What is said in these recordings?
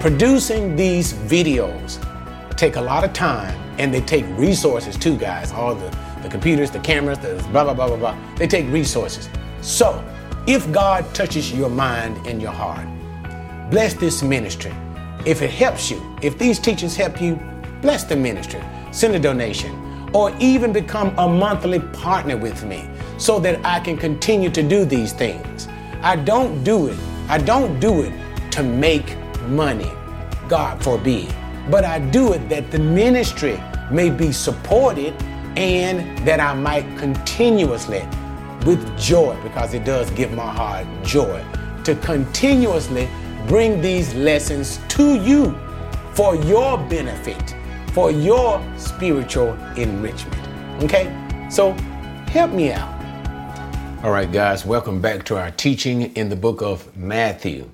Producing these videos take a lot of time, and they take resources too, guys. All the computers, the cameras, the blah, blah, blah, blah, blah. They take resources. So if God touches your mind and your heart, bless this ministry. If it helps you, if these teachings help you, bless the ministry. Send a donation, or even become a monthly partner with me so that I can continue to do these things. I don't do it to make money, God forbid, but I do it that the ministry may be supported and that I might continuously, with joy, because it does give my heart joy, to continuously bring these lessons to you for your benefit, for your spiritual enrichment. Okay? So help me out. All right, guys, welcome back to our teaching in the book of Matthew.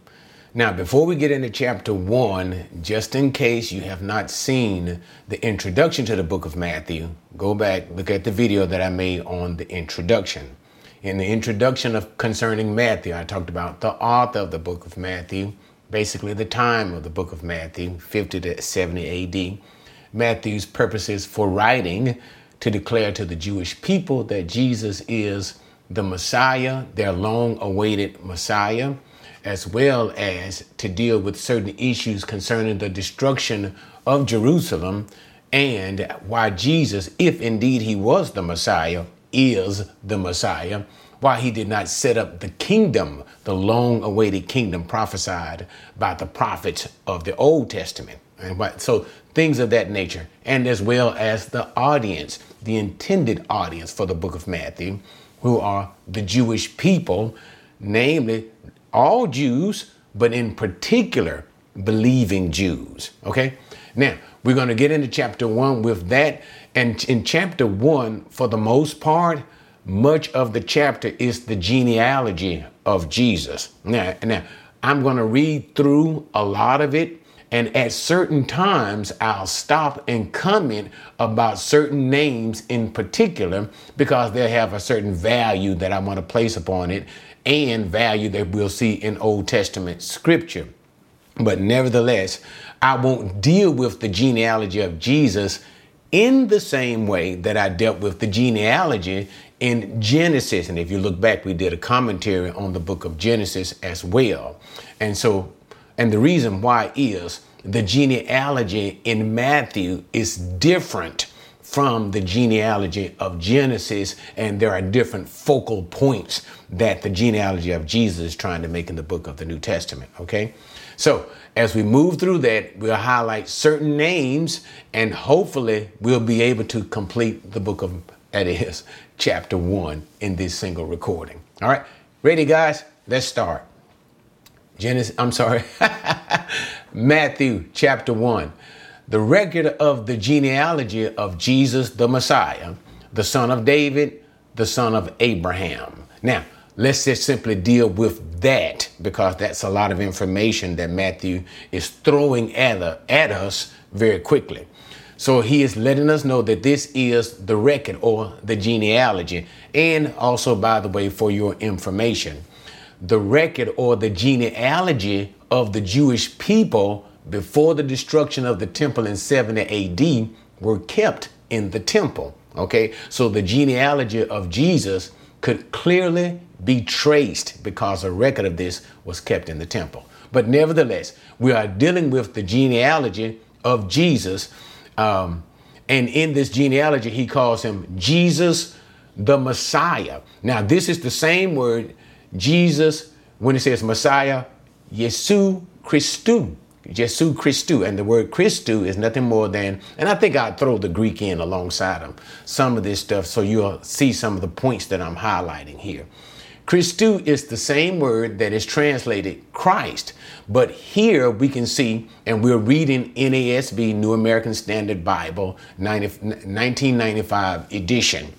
Now, before we get into chapter 1, just in case you have not seen the introduction to the book of Matthew, go back, look at the video that I made on the introduction. In the introduction concerning Matthew, I talked about the author of the book of Matthew, basically the time of the book of Matthew, 50 to 70 AD, Matthew's purposes for writing to declare to the Jewish people that Jesus is the Messiah, their long-awaited Messiah, as well as to deal with certain issues concerning the destruction of Jerusalem and why Jesus, if indeed he was the Messiah, is the Messiah, why he did not set up the kingdom, the long-awaited kingdom prophesied by the prophets of the Old Testament. And so things of that nature, and as well as the audience, the intended audience for the book of Matthew, who are the Jewish people, namely all Jews, but in particular, believing Jews. Okay, now we're going to get into chapter 1 with that. And in chapter 1, for the most part, much of the chapter is the genealogy of Jesus. Now I'm going to read through a lot of it. And at certain times, I'll stop and comment about certain names in particular because they have a certain value that I want to place upon it, and value that we'll see in Old Testament scripture. But nevertheless, I won't deal with the genealogy of Jesus in the same way that I dealt with the genealogy in Genesis. And if you look back, we did a commentary on the book of Genesis as well. And the reason why is the genealogy in Matthew is different from the genealogy of Genesis, and there are different focal points that the genealogy of Jesus is trying to make in the book of the New Testament, okay? So as we move through that, we'll highlight certain names, and hopefully we'll be able to complete the book of, that is, chapter 1 in this single recording. All right, ready, guys? Let's start. Matthew chapter 1. The record of the genealogy of Jesus, the Messiah, the son of David, the son of Abraham. Now, let's just simply deal with that because that's a lot of information that Matthew is throwing at us very quickly. So he is letting us know that this is the record or the genealogy. And also, by the way, for your information, the record or the genealogy of the Jewish people before the destruction of the temple in 70 AD were kept in the temple. Okay, so the genealogy of Jesus could clearly be traced because a record of this was kept in the temple. But nevertheless, we are dealing with the genealogy of Jesus. And in this genealogy, he calls him Jesus, the Messiah. Now, this is the same word Jesus, when it says Messiah, Jesu Christu, Jesu Christu. And the word Christu is nothing more than, and I think I'll throw the Greek in alongside them, some of this stuff, so you'll see some of the points that I'm highlighting here. Christu is the same word that is translated Christ, but here we can see, and we're reading NASB, New American Standard Bible, 1995 edition.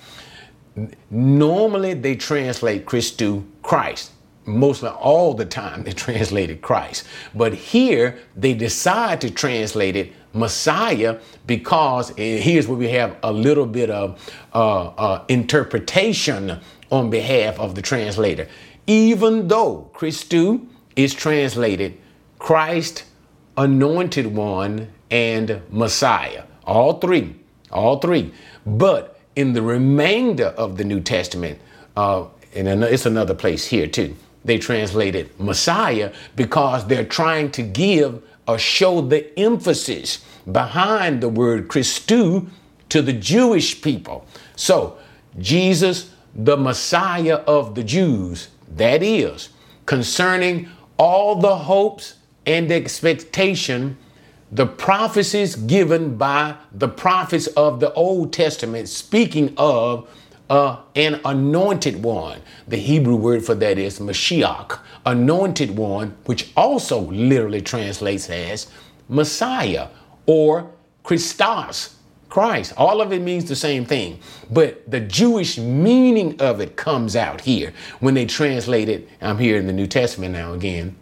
Normally they translate Christu, Christ. Mostly all the time they translated Christ. But here they decide to translate it Messiah because here's where we have a little bit of interpretation on behalf of the translator. Even though Christu is translated Christ anointed one, and Messiah. All three. But in the remainder of the New Testament, and it's another place here too, they translated Messiah because they're trying to give or show the emphasis behind the word Christou to the Jewish people. So Jesus, the Messiah of the Jews, that is, concerning all the hopes and expectation, the prophecies given by the prophets of the Old Testament, speaking of an anointed one. The Hebrew word for that is Mashiach, anointed one, which also literally translates as Messiah or Christos, Christ. All of it means the same thing, but the Jewish meaning of it comes out here when they translate it. I'm here in the New Testament now again,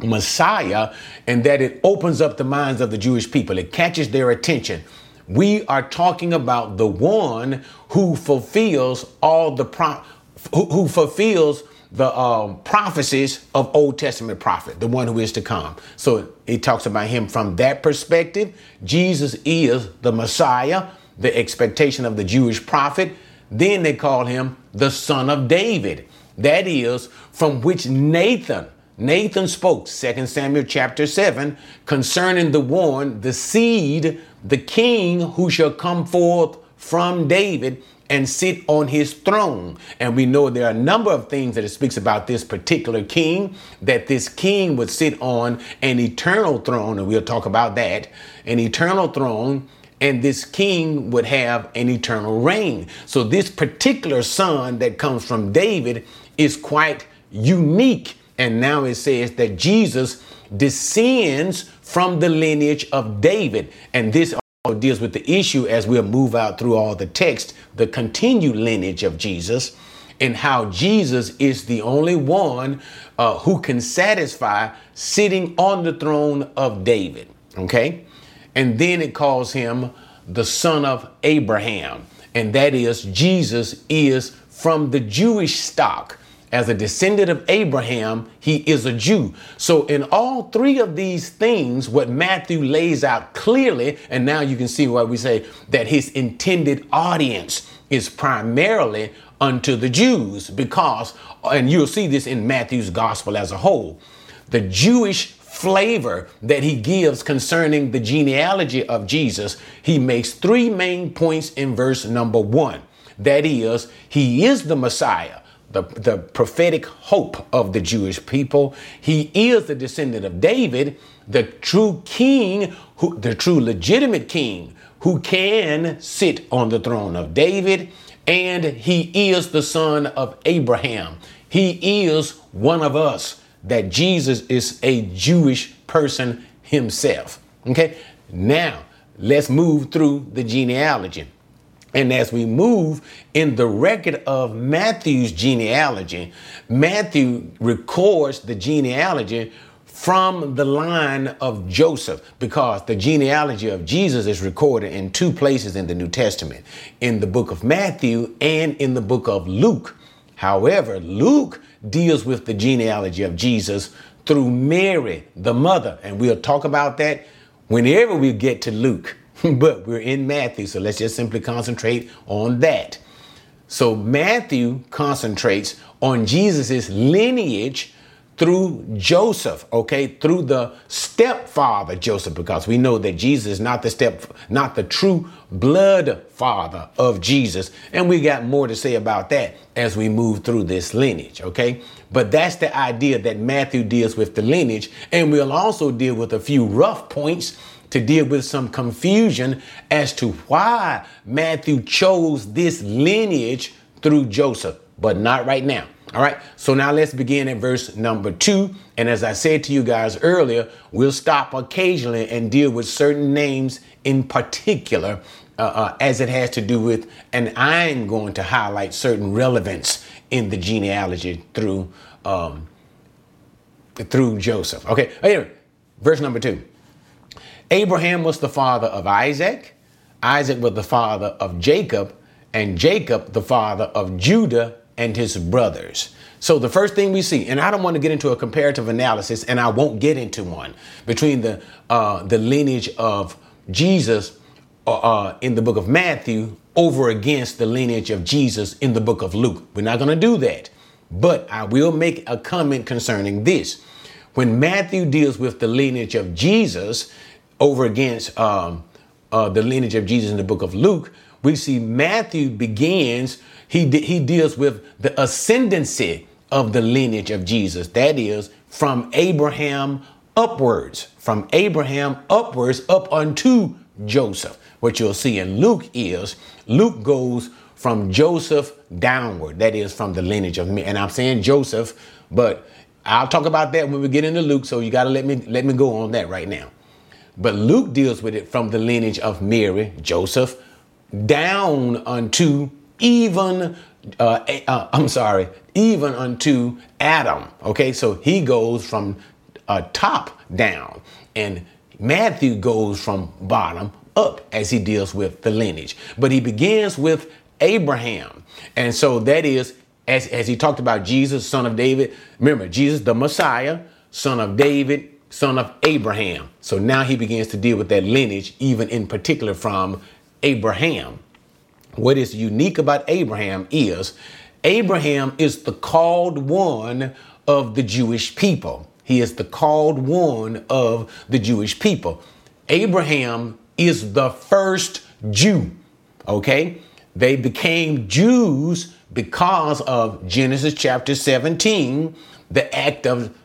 Messiah, and that it opens up the minds of the Jewish people. It catches their attention. We are talking about the one who fulfills all the prophecies of Old Testament prophet, the one who is to come. So it talks about him from that perspective. Jesus is the Messiah, the expectation of the Jewish prophet. Then they call him the son of David. That is from which Nathan spoke, 2 Samuel chapter 7, concerning the one, the seed, the king who shall come forth from David and sit on his throne. And we know there are a number of things that it speaks about this particular king, that this king would sit on an eternal throne. And we'll talk about that, an eternal throne. And this king would have an eternal reign. So this particular son that comes from David is quite unique. And now it says that Jesus descends from the lineage of David. And this also deals with the issue as we'll move out through all the text, the continued lineage of Jesus and how Jesus is the only one who can satisfy sitting on the throne of David. OK, and then it calls him the son of Abraham. And that is Jesus is from the Jewish stock. As a descendant of Abraham, he is a Jew. So in all three of these things, what Matthew lays out clearly, and now you can see why we say that his intended audience is primarily unto the Jews, because, and you'll see this in Matthew's gospel as a whole, the Jewish flavor that he gives concerning the genealogy of Jesus, he makes three main points in verse number 1. That is, he is the Messiah, the prophetic hope of the Jewish people. He is the descendant of David, the true king, the true legitimate king who can sit on the throne of David. And he is the son of Abraham. He is one of us, that Jesus is a Jewish person himself. OK, now let's move through the genealogy. And as we move in the record of Matthew's genealogy, Matthew records the genealogy from the line of Joseph, because the genealogy of Jesus is recorded in two places in the New Testament, in the book of Matthew and in the book of Luke. However, Luke deals with the genealogy of Jesus through Mary, the mother. And we'll talk about that whenever we get to Luke. But we're in Matthew, so let's just simply concentrate on that. So Matthew concentrates on Jesus's lineage through Joseph, okay, through the stepfather Joseph, because we know that Jesus is not the true blood father of Jesus. And we got more to say about that as we move through this lineage, okay? But that's the idea that Matthew deals with the lineage, and we'll also deal with a few rough points to deal with some confusion as to why Matthew chose this lineage through Joseph, but not right now. All right. So now let's begin at verse number 2. And as I said to you guys earlier, we'll stop occasionally and deal with certain names in particular as it has to do with, and I'm going to highlight certain relevance in the genealogy through Joseph. OK, anyway, verse number 2. Abraham was the father of Isaac. Isaac was the father of Jacob, and Jacob the father of Judah and his brothers. So the first thing we see, and I don't want to get into a comparative analysis, and I won't get into one between the lineage of Jesus in the book of Matthew over against the lineage of Jesus in the book of Luke. We're not going to do that, but I will make a comment concerning this. When Matthew deals with the lineage of Jesus over against the lineage of Jesus in the book of Luke, we see Matthew begins, he deals with the ascendancy of the lineage of Jesus. That is from Abraham upwards, up unto Joseph. What you'll see in Luke is Luke goes from Joseph downward. That is from the lineage of me. And I'm saying Joseph, but I'll talk about that when we get into Luke. So you got to let me go on that right now. But Luke deals with it from the lineage of Mary, Joseph, down unto even unto Adam. OK, so he goes from top down, and Matthew goes from bottom up as he deals with the lineage. But he begins with Abraham. And so that is as he talked about Jesus, son of David. Remember, Jesus, the Messiah, son of David, son of Abraham. So now he begins to deal with that lineage, even in particular from Abraham. What is unique about Abraham is the called one of the Jewish people. He is the called one of the Jewish people. Abraham is the first Jew. OK, they became Jews because of Genesis chapter 17, the act of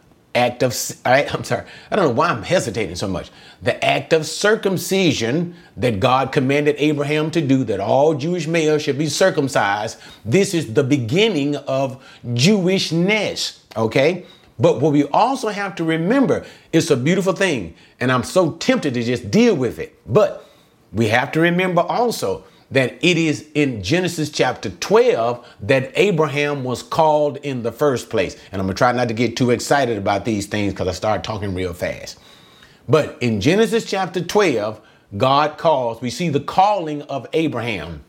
circumcision that God commanded Abraham to do, that all Jewish males should be circumcised. This is the beginning of Jewishness. OK, but what we also have to remember, it's a beautiful thing, and I'm so tempted to just deal with it. But we have to remember also that it is in Genesis chapter 12 that Abraham was called in the first place. And I'm going to try not to get too excited about these things because I start talking real fast. But in Genesis chapter 12, God calls. We see the calling of Abraham.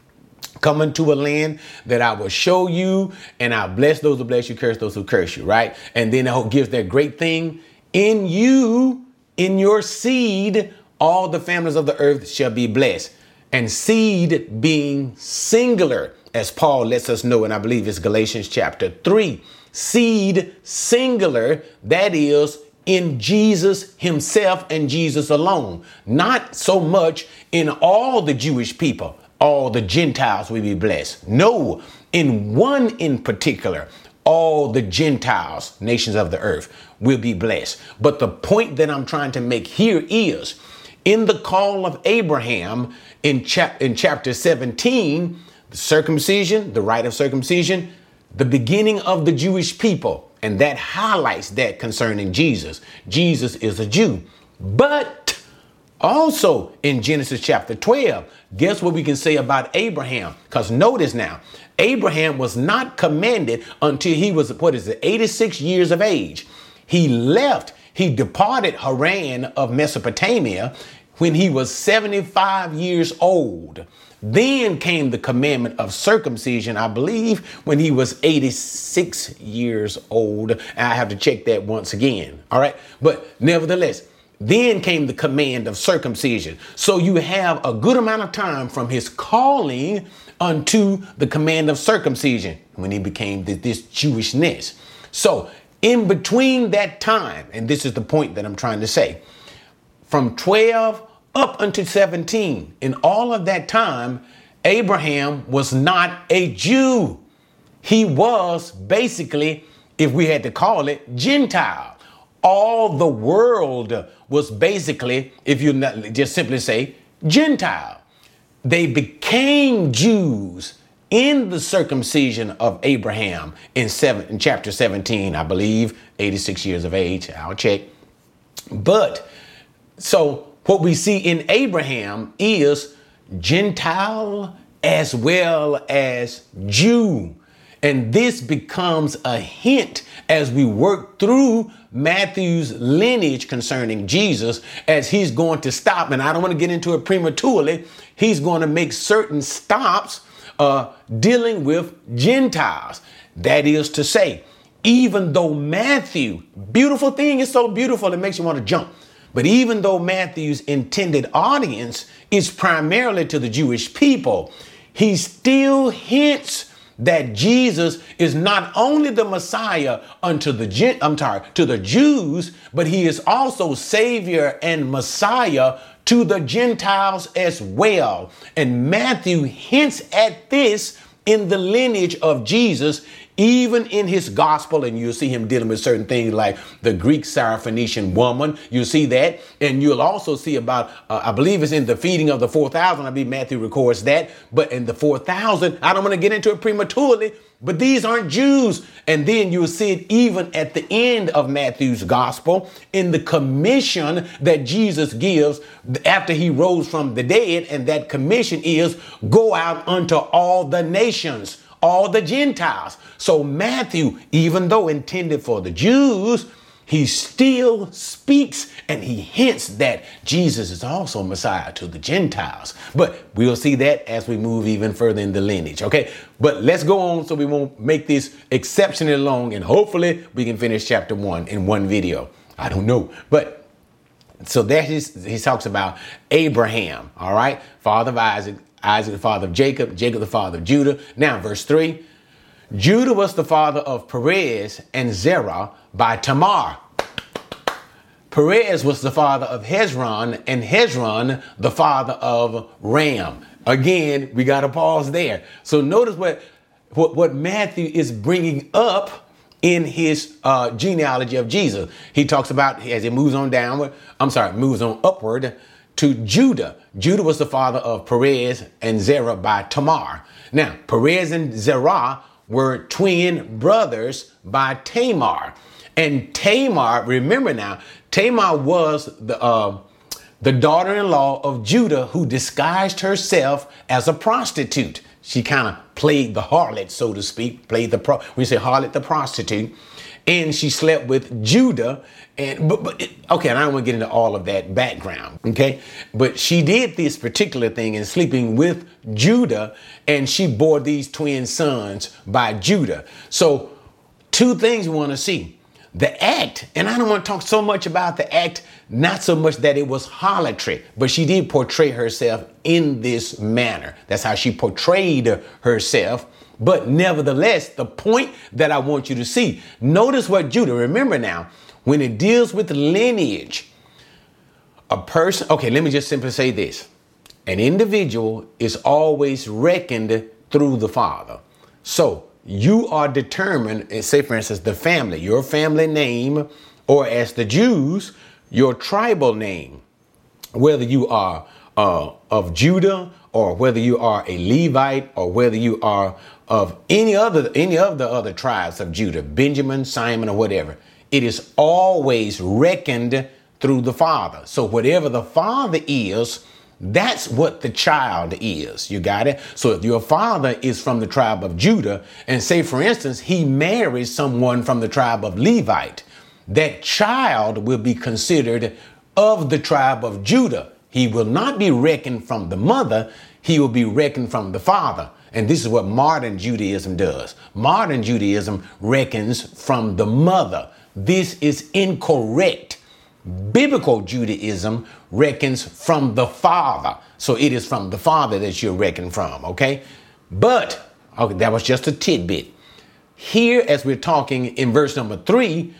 Come into a land that I will show you, and I'll bless those who bless you, curse those who curse you, right? And then it gives that great thing. In you, in your seed, all the families of the earth shall be blessed. And seed being singular, as Paul lets us know, and I believe it's Galatians chapter 3. Seed singular, that is in Jesus himself and Jesus alone. Not so much in all the Jewish people. All the Gentiles will be blessed. No, in one in particular, all the Gentiles, nations of the earth, will be blessed. But the point that I'm trying to make here is in the call of Abraham in chapter 17, the circumcision, the rite of circumcision, the beginning of the Jewish people. And that highlights that concerning Jesus. Jesus is a Jew, but also in Genesis chapter 12, guess what we can say about Abraham? Because notice now, Abraham was not commanded until he was, 86 years of age. He departed Haran of Mesopotamia when he was 75 years old. Then came the commandment of circumcision, I believe, when he was 86 years old. I have to check that once again. All right. But nevertheless, then came the command of circumcision. So you have a good amount of time from his calling unto the command of circumcision when he became this Jewishness. So in between that time, and this is the point that I'm trying to say, from 12 up until 17, in all of that time, Abraham was not a Jew. He was basically, if we had to call it, Gentile. All the world was basically, if you just simply say Gentile, they became Jews in the circumcision of Abraham in chapter 17, I believe, 86 years of age. I'll check. But so what we see in Abraham is Gentile as well as Jew. And this becomes a hint as we work through Matthew's lineage concerning Jesus, as he's going to stop. And I don't want to get into it prematurely. He's going to make certain stops dealing with Gentiles. That is to say, even though Matthew, beautiful thing, it's so beautiful, it makes you want to jump. But even though Matthew's intended audience is primarily to the Jewish people, he still hints that Jesus is not only the Messiah unto the Jews, but he is also Savior and Messiah to the Gentiles as well. And Matthew hints at this in the lineage of Jesus, even in his gospel, and you'll see him dealing with certain things like the Greek Syrophoenician woman. You see that, and you'll also see about, I believe it's in the feeding of the 4,000. I believe Matthew records that, but in the 4,000, I don't want to get into it prematurely, but these aren't Jews. And then you'll see it even at the end of Matthew's gospel in the commission that Jesus gives after he rose from the dead. And that commission is go out unto all the nations, all the Gentiles. So Matthew, even though intended for the Jews, he still speaks and he hints that Jesus is also Messiah to the Gentiles. But we'll see that as we move even further in the lineage. Okay, but let's go on so we won't make this exceptionally long, and hopefully we can finish chapter 1 in one video. I don't know, but so that is, he talks about Abraham. All right, father of Isaac, Isaac the father of Jacob, Jacob the father of Judah. Now, verse 3, Judah was the father of Perez and Zerah by Tamar. Perez was the father of Hezron, and Hezron the father of Ram. Again, we got to pause there. So notice what Matthew is bringing up in his genealogy of Jesus. He talks about, as he moves on downward, moves on upward to Judah. Judah was the father of Perez and Zerah by Tamar. Now, Perez and Zerah were twin brothers by Tamar. And Tamar, remember now, Tamar was the daughter-in-law of Judah who disguised herself as a prostitute. She kind of played the harlot, so to speak, when you say harlot, the prostitute. And she slept with Judah. And I don't want to get into all of that background, okay? But she did this particular thing in sleeping with Judah, and she bore these twin sons by Judah. So two things we want to see. The act, and I don't want to talk so much about the act, not so much that it was harlotry, but she did portray herself in this manner. That's how she portrayed herself. But nevertheless, the point that I want you to see, notice what Judah, remember now, when it deals with lineage, let me just simply say this. An individual is always reckoned through the father. So you are determined, say for instance, the family, your family name, or as the Jews, your tribal name, whether you are of Judah, or whether you are a Levite, or whether you are of any of the other tribes of Judah, Benjamin, Simon, or whatever, it is always reckoned through the father. So whatever the father is, that's what the child is. You got it? So if your father is from the tribe of Judah, and say, for instance, he marries someone from the tribe of Levite, that child will be considered of the tribe of Judah. He will not be reckoned from the mother. He will be reckoned from the father. And this is what modern Judaism does. Modern Judaism reckons from the mother. This is incorrect. Biblical Judaism reckons from the father. So it is from the father that you're reckoned from. Okay. But that was just a tidbit. Here, as we're talking in verse number 3,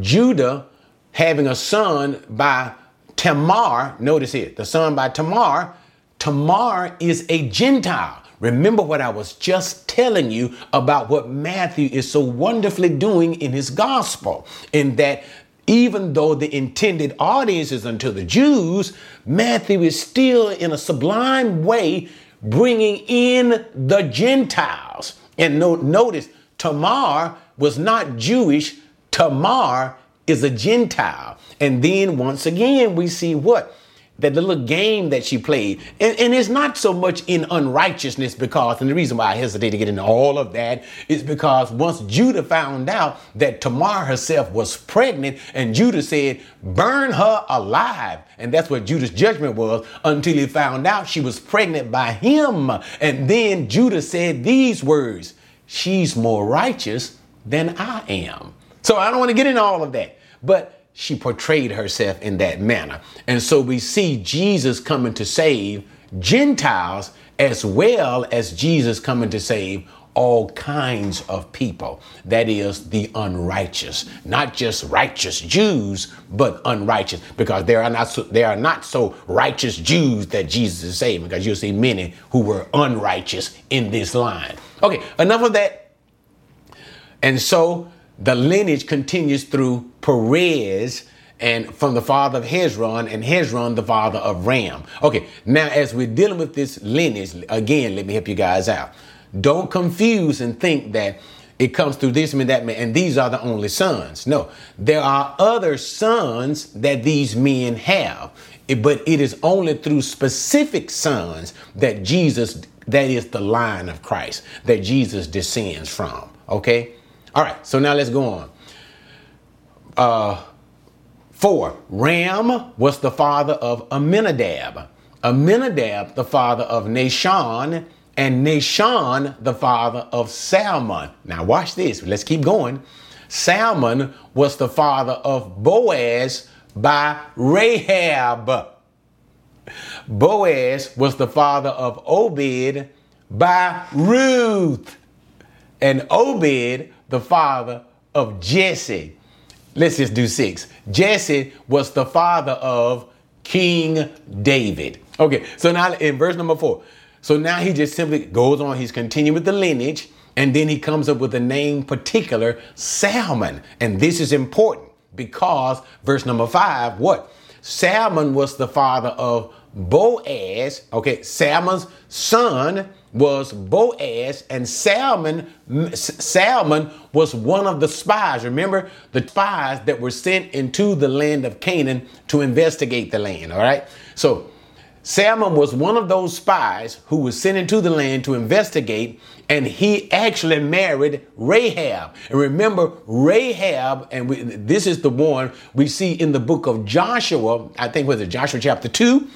Judah having a son by Tamar, notice here, the son by Tamar. Tamar is a Gentile. Remember what I was just telling you about what Matthew is so wonderfully doing in his gospel, in that even though the intended audience is unto the Jews, Matthew is still in a sublime way bringing in the Gentiles. And notice, Tamar was not Jewish. Tamar is a Gentile. And then once again, we see what? That little game that she played. And it's not so much in unrighteousness, because, and the reason why I hesitate to get into all of that is because once Judah found out that Tamar herself was pregnant, and Judah said, burn her alive. And that's what Judah's judgment was, until he found out she was pregnant by him. And then Judah said these words, she's more righteous than I am. So I don't want to get into all of that, but she portrayed herself in that manner. And so we see Jesus coming to save Gentiles as well as Jesus coming to save all kinds of people. That is the unrighteous, not just righteous Jews, but unrighteous, because there are not so righteous Jews that Jesus is saving, because you'll see many who were unrighteous in this line. Okay, enough of that. And so the lineage continues through Perez, and from the father of Hezron, and Hezron, the father of Ram. Okay, now as we're dealing with this lineage, again, let me help you guys out. Don't confuse and think that it comes through this man, that man, and these are the only sons. No, there are other sons that these men have, but it is only through specific sons that Jesus, that is the line of Christ, that Jesus descends from, okay? All right, so now let's go on. 4, Ram was the father of Amminadab, Amminadab the father of Nahshon, and Nahshon the father of Salmon. Now watch this, let's keep going. Salmon was the father of Boaz by Rahab. Boaz was the father of Obed by Ruth, and Obed the father of Jesse. Let's just do 6. Jesse was the father of King David. Okay, so now in verse number 4. So now he just simply goes on. He's continuing with the lineage, and then he comes up with a name particular, Salmon. And this is important because verse number 5, what? Salmon was the father of Boaz. Okay, Salmon's son was Boaz, and Salmon was one of the spies. Remember the spies that were sent into the land of Canaan to investigate the land. All right. So Salmon was one of those spies who was sent into the land to investigate, and he actually married Rahab. And remember Rahab, and this is the one we see in the book of Joshua, I think was it Joshua chapter 2,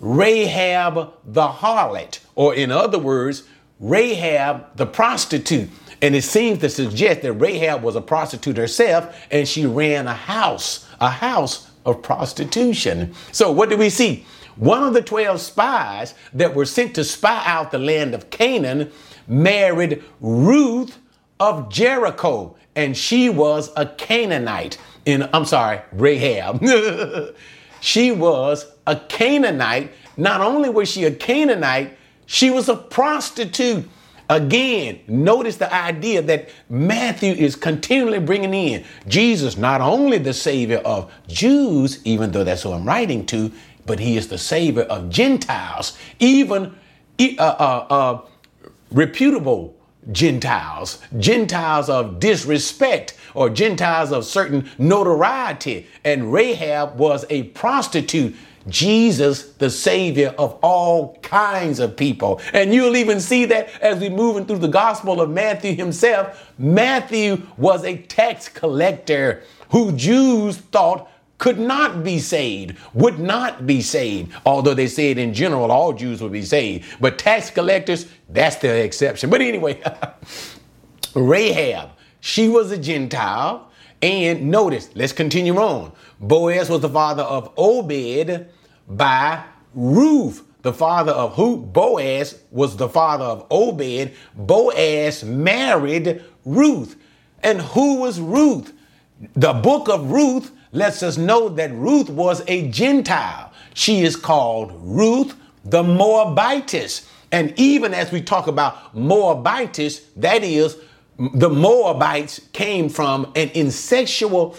Rahab the harlot, or in other words, Rahab the prostitute. And it seems to suggest that Rahab was a prostitute herself, and she ran a house of prostitution. So what do we see? One of the 12 spies that were sent to spy out the land of Canaan married Ruth of Jericho, and she was a Canaanite. Rahab. She was a Canaanite. Not only was she a Canaanite, she was a prostitute. Again, notice the idea that Matthew is continually bringing in. Jesus, not only the Savior of Jews, even though that's who I'm writing to, but he is the Savior of Gentiles, even reputable Gentiles, Gentiles of disrespect, or Gentiles of certain notoriety. And Rahab was a prostitute. Jesus, the Savior of all kinds of people. And you'll even see that as we're moving through the Gospel of Matthew himself. Matthew was a tax collector who Jews thought could not be saved, would not be saved, although they said in general all Jews would be saved. But tax collectors, that's the exception. But anyway, Rahab, she was a Gentile. And notice, let's continue on. Boaz was the father of Obed by Ruth. The father of who? Boaz was the father of Obed. Boaz married Ruth. And who was Ruth? The book of Ruth lets us know that Ruth was a Gentile. She is called Ruth the Moabitess. And even as we talk about Moabitess, that is, the Moabites came from an incestual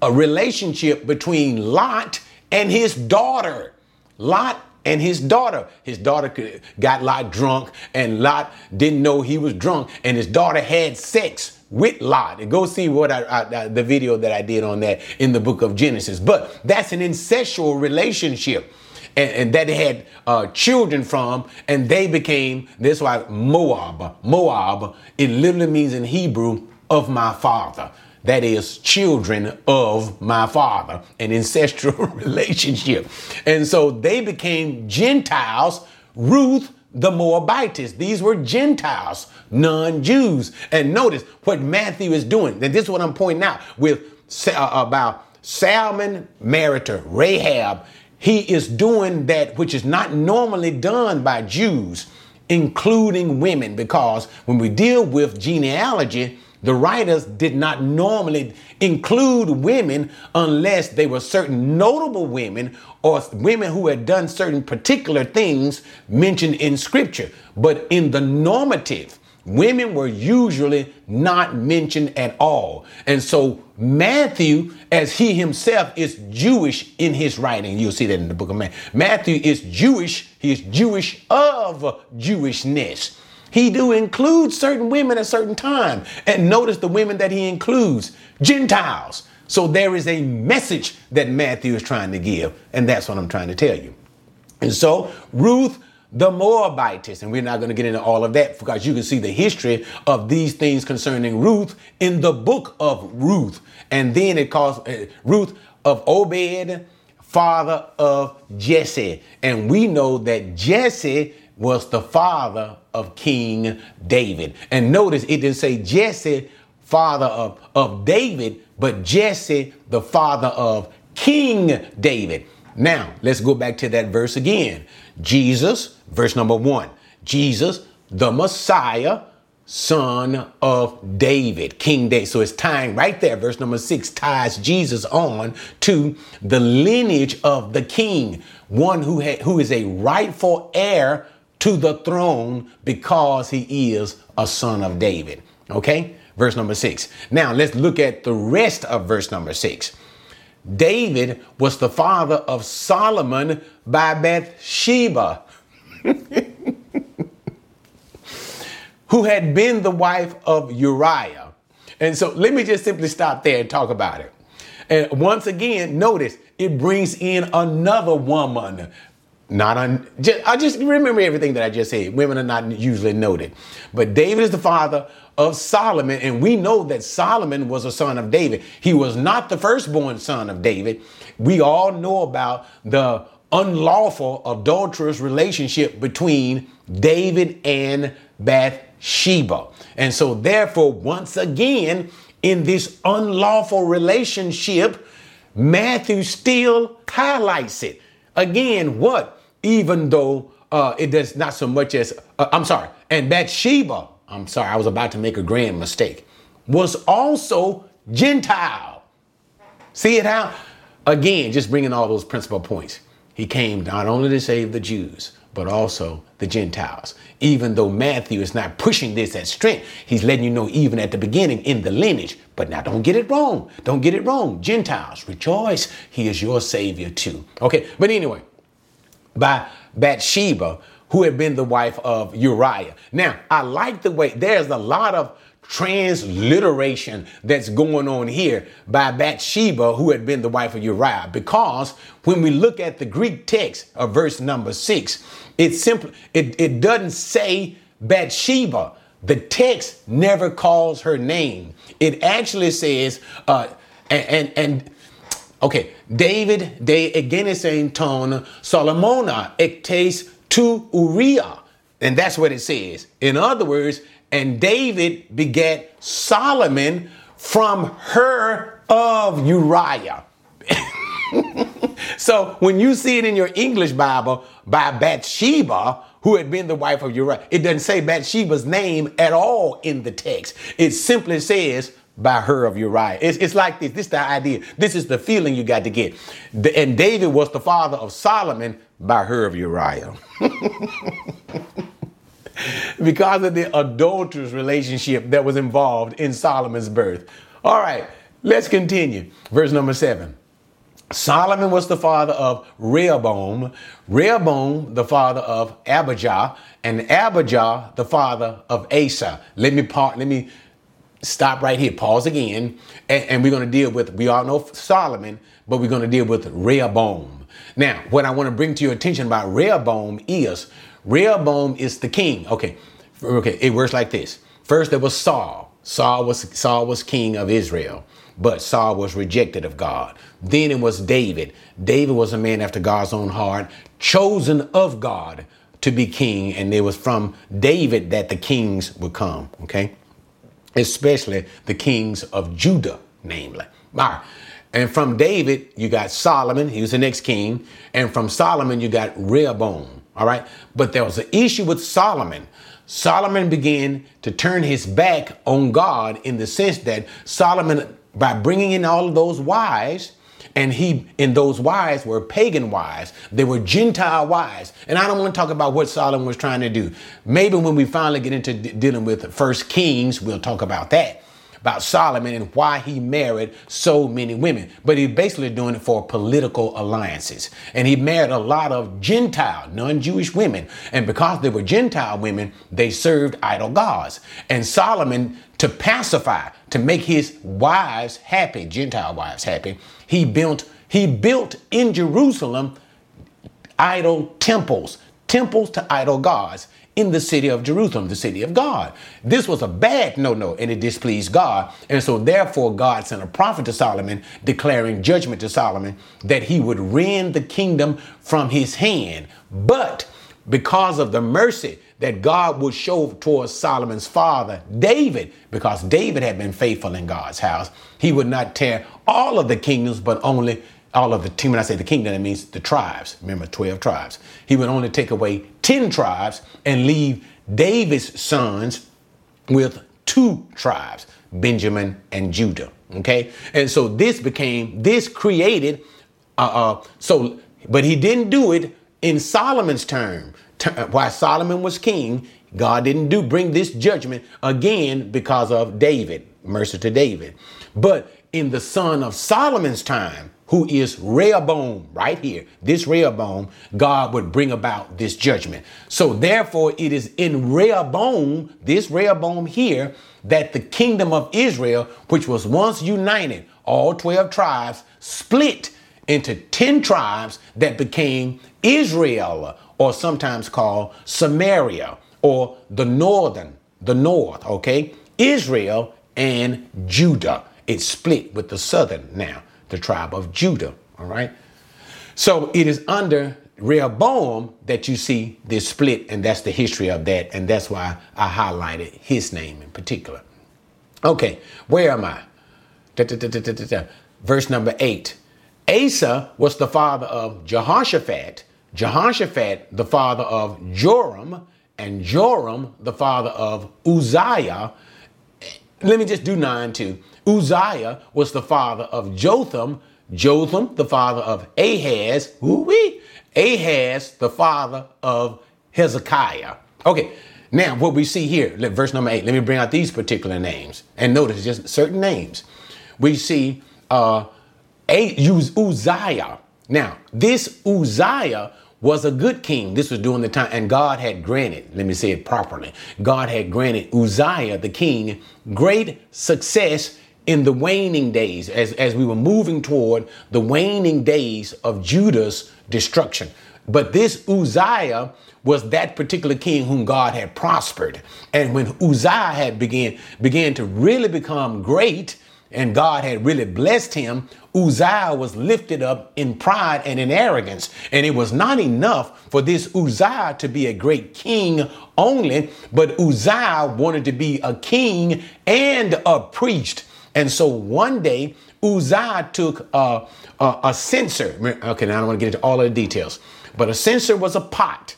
a relationship between Lot and his daughter. Lot and his daughter. His daughter got Lot drunk, and Lot didn't know he was drunk, and his daughter had sex with Lot. And go see what the video that I did on that in the book of Genesis. But that's an incestual relationship. And that they had children from, and they became, that's why Moab. Moab, it literally means in Hebrew, of my father. That is, children of my father, an ancestral relationship. And so they became Gentiles. Ruth, the Moabites. These were Gentiles, non-Jews. And notice what Matthew is doing. And this is what I'm pointing out with about Salmon, Meritor, Rahab. He is doing that which is not normally done by Jews, including women, because when we deal with genealogy, the writers did not normally include women unless they were certain notable women or women who had done certain particular things mentioned in Scripture. But in the normative, women were usually not mentioned at all. And so Matthew, as he himself is Jewish in his writing, you'll see that in the book of Matthew. Matthew is Jewish. He is Jewish of Jewishness. He do include certain women at certain time. And notice the women that he includes, Gentiles. So there is a message that Matthew is trying to give. And that's what I'm trying to tell you. And so Ruth, the Moabitess, and we're not going to get into all of that because you can see the history of these things concerning Ruth in the book of Ruth. And then it calls Ruth of Obed, father of Jesse. And we know that Jesse was the father of King David. And notice it didn't say Jesse, father of David, but Jesse, the father of King David. Now, let's go back to that verse again. Jesus, verse number 1, Jesus, the Messiah, son of David, King David. So it's tying right there. Verse number 6 ties Jesus on to the lineage of the king, one who is a rightful heir to the throne because he is a son of David. Okay, verse number 6. Now let's look at the rest of verse number 6. David was the father of Solomon by Bathsheba, who had been the wife of Uriah. And so let me just simply stop there and talk about it. And once again, notice it brings in another woman. I just remember everything that I just said. Women are not usually noted, but David is the father of Solomon. And we know that Solomon was a son of David. He was not the firstborn son of David. We all know about the unlawful adulterous relationship between David and Bathsheba. And so therefore, once again, in this unlawful relationship, Matthew still highlights it. Again, what? Even though it does not so much as, and Bathsheba, I was about to make a grand mistake, was also Gentile. See it how? Again, just bringing all those principal points. He came not only to save the Jews, but also the Gentiles. Even though Matthew is not pushing this at strength, he's letting you know even at the beginning in the lineage. But now don't get it wrong. Don't get it wrong. Gentiles, rejoice. He is your savior too. Okay, but anyway, by Bathsheba, who had been the wife of Uriah. Now, I like the way there's a lot of transliteration that's going on here by Bathsheba, who had been the wife of Uriah, because when we look at the Greek text of verse number 6, it doesn't say Bathsheba. The text never calls her name. It actually says, David, de egenesein ton Solomona ectes tu Uriah. And that's what it says. In other words, and David begat Solomon from her of Uriah. So when you see it in your English Bible by Bathsheba, who had been the wife of Uriah, it doesn't say Bathsheba's name at all in the text. It simply says by her of Uriah. It's like this. This is the idea. This is the feeling you got to get. And David was the father of Solomon by her of Uriah. Because of the adulterous relationship that was involved in Solomon's birth. All right, let's continue. Verse number 7. Solomon was the father of Rehoboam, Rehoboam the father of Abijah, and Abijah the father of Asa. Let me stop right here. Pause again. And we're going to deal with, we all know Solomon, but we're going to deal with Rehoboam. Now, what I want to bring to your attention about Rehoboam is the king. Okay. It works like this. First, there was Saul. Saul was king of Israel, but Saul was rejected of God. Then it was David. David was a man after God's own heart, chosen of God to be king, and it was from David that the kings would come, okay? Especially the kings of Judah, namely. All right. And from David, you got Solomon. He was the next king. And from Solomon, you got Rehoboam, all right? But there was an issue with Solomon. Solomon began to turn his back on God in the sense that Solomon, by bringing in all of those wives, and those wives were pagan wives. They were Gentile wives. And I don't want to talk about what Solomon was trying to do. Maybe when we finally get into dealing with the First Kings, we'll talk about that, about Solomon and why he married so many women. But he's basically doing it for political alliances. And he married a lot of Gentile, non-Jewish women. And because they were Gentile women, they served idol gods. And Solomon, to pacify, to make his wives happy, Gentile wives happy, he built in Jerusalem idol temples to idol gods in the city of Jerusalem, the city of God. This was a bad no-no, and it displeased God. And so therefore, God sent a prophet to Solomon, declaring judgment to Solomon, that he would rend the kingdom from his hand. But because of the mercy that God would show towards Solomon's father, David, because David had been faithful in God's house, he would not tear all of the kingdoms, but only all of the team. When I say the kingdom, that means the tribes. Remember, 12 tribes. He would only take away 10 tribes and leave David's sons with 2 tribes, Benjamin and Judah. Okay. And so but he didn't do it in Solomon's term. While Solomon was king, God didn't bring this judgment again because of David, mercy to David. But in the son of Solomon's time, who is Rehoboam right here, this Rehoboam, God would bring about this judgment. So therefore it is in Rehoboam, this Rehoboam here, that the kingdom of Israel, which was once united, all 12 tribes, split into 10 tribes that became Israel, or sometimes called Samaria, or the north, okay? Israel and Judah. It's split with the southern now, the tribe of Judah, all right? So it is under Rehoboam that you see this split, and that's the history of that, and that's why I highlighted his name in particular. Okay, where am I? Verse number 8. Asa was the father of Jehoshaphat, Jehoshaphat, the father of Joram, and Joram, the father of Uzziah. Let me just do 9 too. Uzziah was the father of Jotham, Jotham, the father of Ahaz, Ahaz, the father of Hezekiah. Okay, now what we see here, verse number 8, let me bring out these particular names. And notice just certain names. We see Uzziah. Now, this Uzziah was a good king. This was during the time, and God had granted, let me say it properly, God had granted Uzziah, the king, great success in the waning days, as we were moving toward the waning days of Judah's destruction. But this Uzziah was that particular king whom God had prospered. And when Uzziah had began to really become great, and God had really blessed him, Uzziah was lifted up in pride and in arrogance. And it was not enough for this Uzziah to be a great king only, but Uzziah wanted to be a king and a priest. And so one day, Uzziah took a censer. Okay, now I don't want to get into all of the details, but a censer was a pot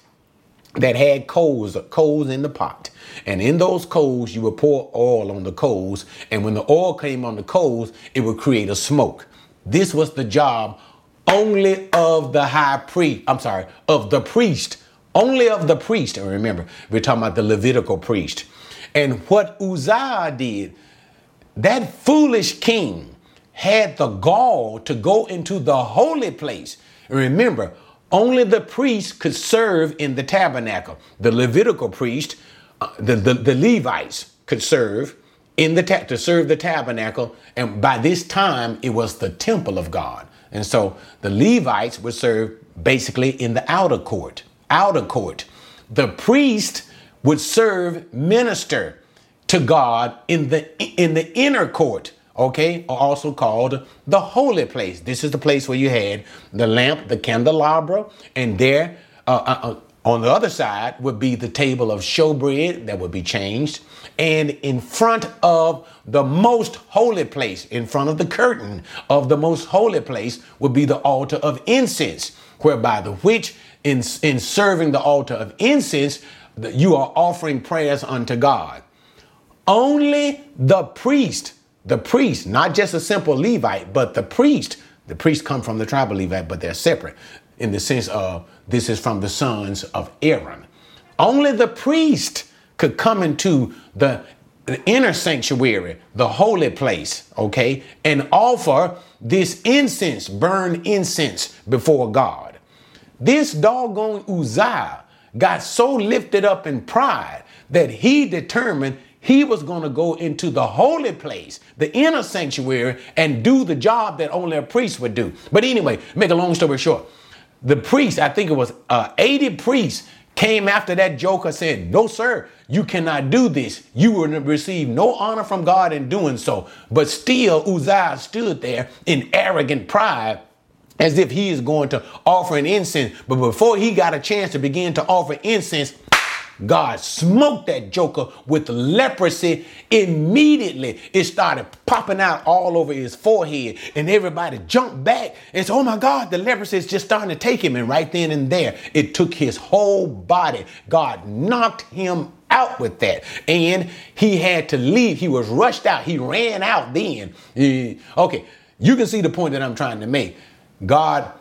that had coals in the pot. And in those coals, you would pour oil on the coals. And when the oil came on the coals, it would create a smoke. This was the job only of the priest, only of the priest. And remember, we're talking about the Levitical priest. And what Uzziah did, that foolish king had the gall to go into the holy place. And remember, only the priest could serve in the tabernacle. The Levitical priest, the Levites could serve to serve the tabernacle. And by this time, it was the temple of God. And so the Levites would serve basically in the outer court. The priest would minister to God in the inner court. Okay, also called the holy place. This is the place where you had the lamp, the candelabra, and there On the other side would be the table of showbread that would be changed. And in front of the most holy place, in front of the curtain of the most holy place, would be the altar of incense, whereby the which in serving the altar of incense, you are offering prayers unto God. Only the priest, not just a simple Levite, but the priest come from the tribe of Levite, but they're separate in the sense of this is from the sons of Aaron. Only the priest could come into the inner sanctuary, the holy place, okay, and offer this incense, burn incense before God. This doggone Uzziah got so lifted up in pride that he determined he was going to go into the holy place, the inner sanctuary, and do the job that only a priest would do. But anyway, make a long story short, the priest, I think it was 80 priests came after that joker said, no, sir, you cannot do this. You will receive no honor from God in doing so. But still, Uzziah stood there in arrogant pride as if he is going to offer an incense. But before he got a chance to begin to offer incense, God smoked that joker with leprosy immediately. It started popping out all over his forehead, and everybody jumped back and said, oh my God, the leprosy is just starting to take him. And right then and there, it took his whole body. God knocked him out with that, and he had to leave. He was rushed out. He ran out then. Okay, you can see the point that I'm trying to make. God,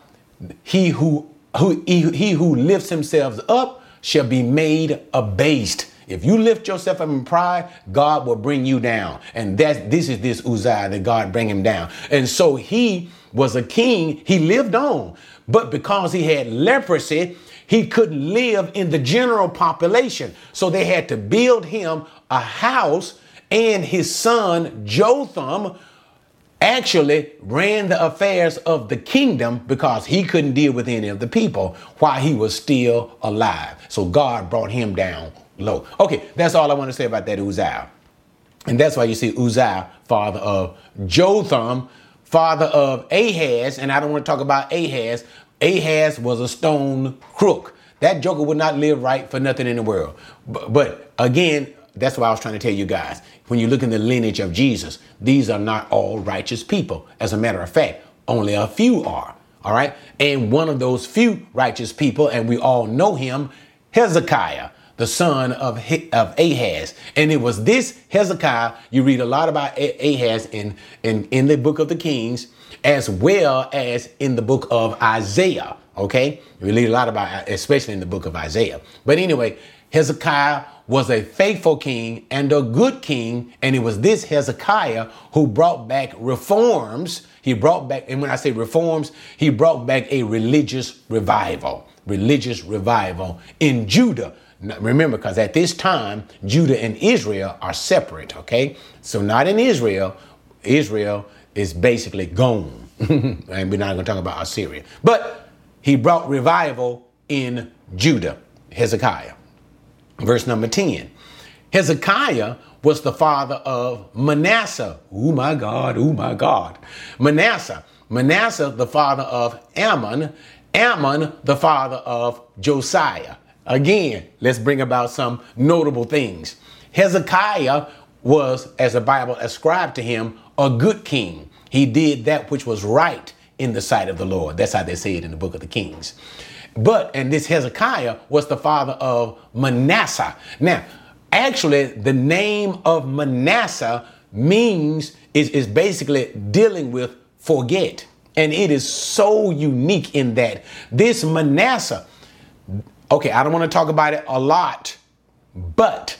he who lifts himself up shall be made abased. If you lift yourself up in pride, God will bring you down. And this is Uzziah that God bring him down. And so he was a king. He lived on, but because he had leprosy, he couldn't live in the general population. So they had to build him a house, and his son Jotham actually ran the affairs of the kingdom because he couldn't deal with any of the people while he was still alive. So God brought him down low. Okay, that's all I want to say about that Uzziah. And that's why you see Uzziah, father of Jotham, father of Ahaz. And I don't want to talk about Ahaz. Ahaz was a stone crook. That joker would not live right for nothing in the world. But again, that's why I was trying to tell you guys, when you look in the lineage of Jesus, these are not all righteous people. As a matter of fact, only a few are. All right. And one of those few righteous people, and we all know him, Hezekiah, the son of Ahaz. And it was this Hezekiah. You read a lot about Ahaz in the book of the Kings, as well as in the book of Isaiah. OK, we read a lot about, especially in the book of Isaiah. But anyway, Hezekiah was a faithful king and a good king. And it was this Hezekiah who brought back reforms. He brought back, and when I say reforms, he brought back a religious revival in Judah. Now, remember, because at this time, Judah and Israel are separate. Okay, so not in Israel. Israel is basically gone. And we're not going to talk about Assyria, but he brought revival in Judah, Hezekiah. Verse number 10, Hezekiah was the father of Manasseh. Oh, my God. Manasseh, the father of Ammon. Ammon, the father of Josiah. Again, let's bring about some notable things. Hezekiah was, as the Bible ascribed to him, a good king. He did that which was right in the sight of the Lord. That's how they say it in the book of the Kings. And this Hezekiah was the father of Manasseh. Now, actually, the name of Manasseh means, is basically dealing with forget. And it is so unique in that this Manasseh, okay, I don't want to talk about it a lot, but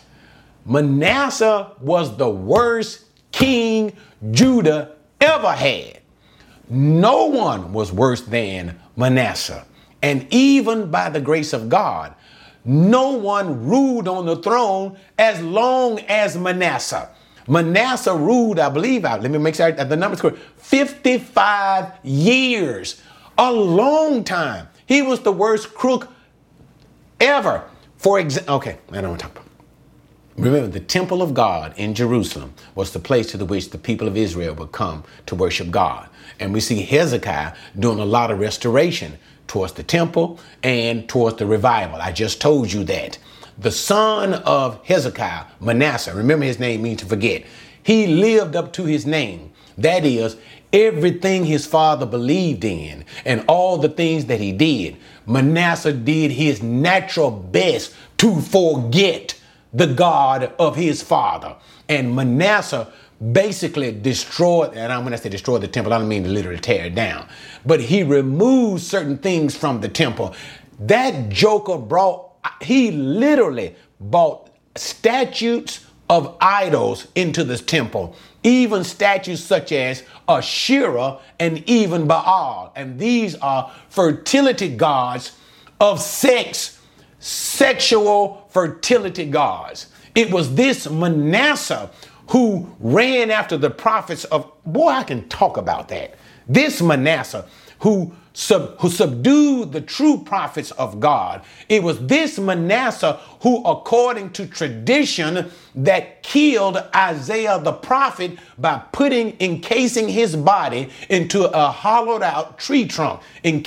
Manasseh was the worst king Judah ever had. No one was worse than Manasseh. And even by the grace of God, no one ruled on the throne as long as Manasseh. Manasseh ruled, I believe, let me make sure the numbers correct, 55 years, a long time. He was the worst crook ever. For example, okay, I don't want to talk about it. Remember, the temple of God in Jerusalem was the place to which the people of Israel would come to worship God. And we see Hezekiah doing a lot of restoration towards the temple, and towards the revival. I just told you that. The son of Hezekiah, Manasseh, remember his name means to forget. He lived up to his name. That is, everything his father believed in and all the things that he did. Manasseh did his natural best to forget the God of his father. And Manasseh basically destroyed, and when I say destroy the temple, I don't mean to literally tear it down, but he removed certain things from the temple. That joker literally bought statues of idols into this temple, even statues such as Asherah and even Baal. And these are fertility gods of sex, sexual fertility gods. It was this Manasseh who ran after the prophets of, boy, I can talk about that. This Manasseh who subdued the true prophets of God. It was this Manasseh who, according to tradition, that killed Isaiah the prophet by encasing his body into a hollowed out tree trunk, and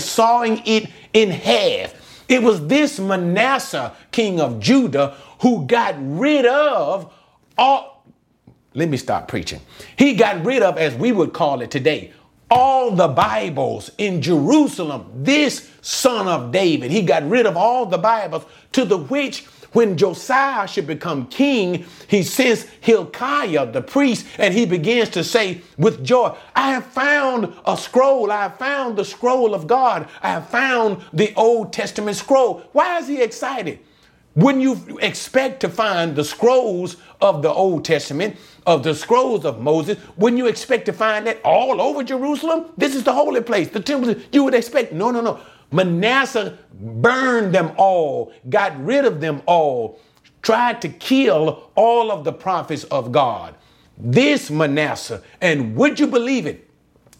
sawing it in half. It was this Manasseh, king of Judah, who got rid of He got rid of, as we would call it today, all the Bibles in Jerusalem. This son of David, he got rid of all the Bibles, to the which, when Josiah should become king, he sends Hilkiah, the priest, and he begins to say with joy, I have found a scroll. I have found the scroll of God. I have found the Old Testament scroll. Why is he excited? Wouldn't you expect to find the scrolls of the Old Testament, of the scrolls of Moses? Wouldn't you expect to find that all over Jerusalem? This is the holy place, the temple. You would expect. No. Manasseh burned them all, got rid of them all, tried to kill all of the prophets of God. This Manasseh, and would you believe it?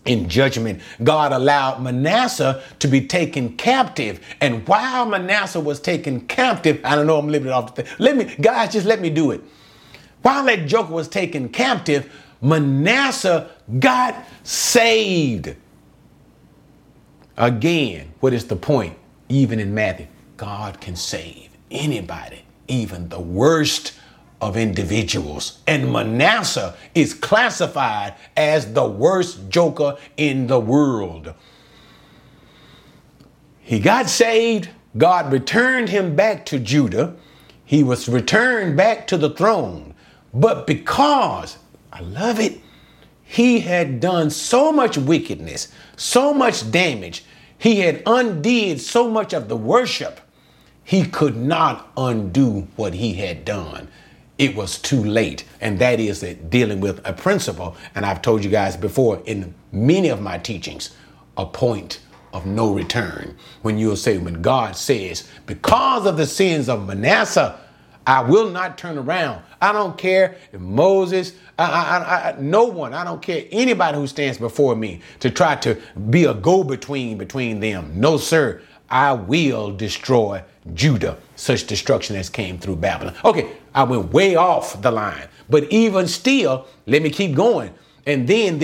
In judgment, God allowed Manasseh to be taken captive. And while Manasseh was taken captive, I don't know, I'm living it off the thing. Let me do it. While that joker was taken captive, Manasseh got saved. Again, what is the point? Even in Matthew, God can save anybody, even the worst of individuals. And Manasseh is classified as the worst joker in the world. He got saved. God returned him back to Judah. He was returned back to the throne. But because, I love it, he had done so much wickedness, so much damage, he had undid so much of the worship, he could not undo what he had done. It was too late. And that is dealing with a principle. And I've told you guys before in many of my teachings, a point of no return. When God says, because of the sins of Manasseh, I will not turn around. I don't care if Moses, I don't care anybody who stands before me to try to be a go-between between them. No, sir. I will destroy Judah, such destruction as came through Babylon. Okay, I went way off the line, but even still, let me keep going. And then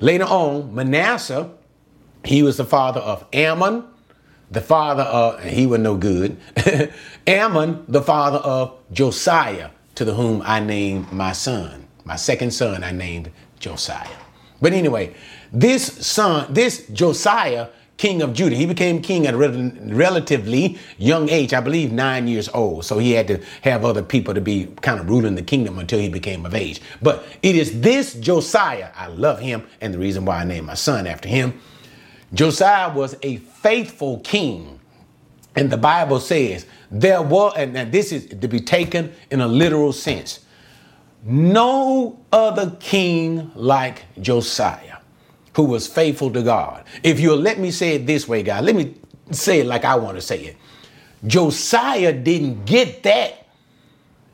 later on, Manasseh, he was the father of Ammon, he was no good. Ammon, the father of Josiah, to whom I named my son. My second son I named Josiah. But anyway, this Josiah, king of Judah. He became king at a relatively young age, I believe 9 years old. So he had to have other people to be kind of ruling the kingdom until he became of age. But it is this Josiah, I love him, and the reason why I named my son after him. Josiah was a faithful king. And the Bible says and this is to be taken in a literal sense, no other king like Josiah, who was faithful to God. If you'll let me say it this way, guys, let me say it like I want to say it. Josiah didn't get that.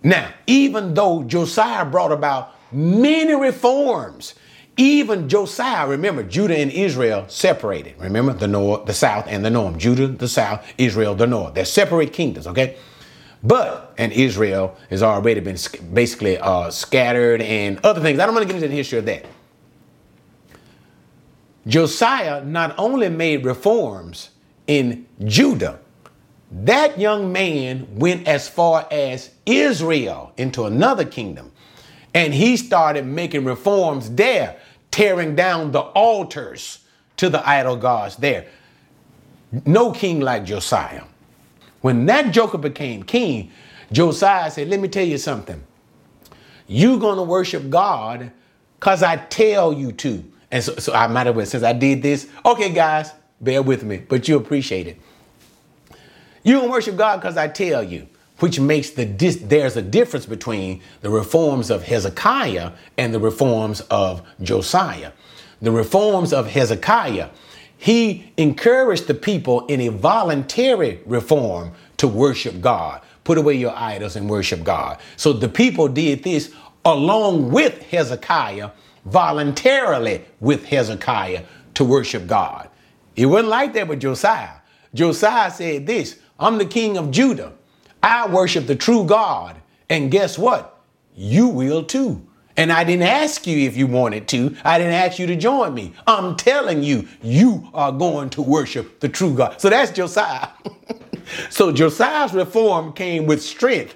Now, even though Josiah brought about many reforms, even Josiah, remember, Judah and Israel separated. Remember, the north, the south, and the north. Judah, the south, Israel, the north. They're separate kingdoms, okay? But, and Israel has already been basically scattered and other things. I don't want to get into the history of that. Josiah not only made reforms in Judah, that young man went as far as Israel into another kingdom, and he started making reforms there, tearing down the altars to the idol gods there. No king like Josiah. When that joker became king, Josiah said, let me tell you something. You're going to worship God because I tell you to. And so I might as well, since I did this, okay, guys, bear with me, but you appreciate it. You can worship God because I tell you, which makes there's a difference between the reforms of Hezekiah and the reforms of Josiah. The reforms of Hezekiah, he encouraged the people in a voluntary reform to worship God. Put away your idols and worship God. So the people did this along with Hezekiah, voluntarily with Hezekiah to worship God. It wasn't like that with Josiah. Josiah said this, I'm the king of Judah. I worship the true God. And guess what? You will too. And I didn't ask you if you wanted to. I didn't ask you to join me. I'm telling you, you are going to worship the true God. So that's Josiah. So Josiah's reform came with strength.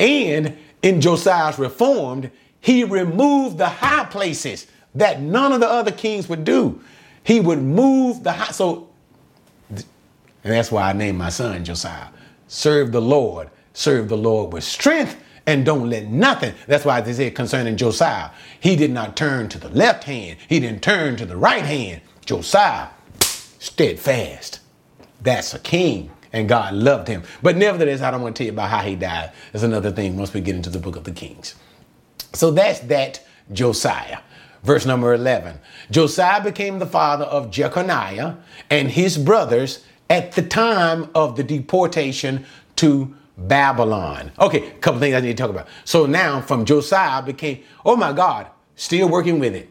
And in Josiah's reformed, he removed the high places that none of the other kings would do. He would move the high. And that's why I named my son Josiah. Serve the Lord. Serve the Lord with strength and don't let nothing. That's why they said concerning Josiah, he did not turn to the left hand. He didn't turn to the right hand. Josiah, steadfast. That's a king. And God loved him. But nevertheless, I don't want to tell you about how he died. That's another thing once we get into the book of the Kings. So that's that Josiah. Verse number 11. Josiah became the father of Jeconiah and his brothers at the time of the deportation to Babylon. Okay, a couple things I need to talk about. So now from Josiah became, oh my God, still working with it.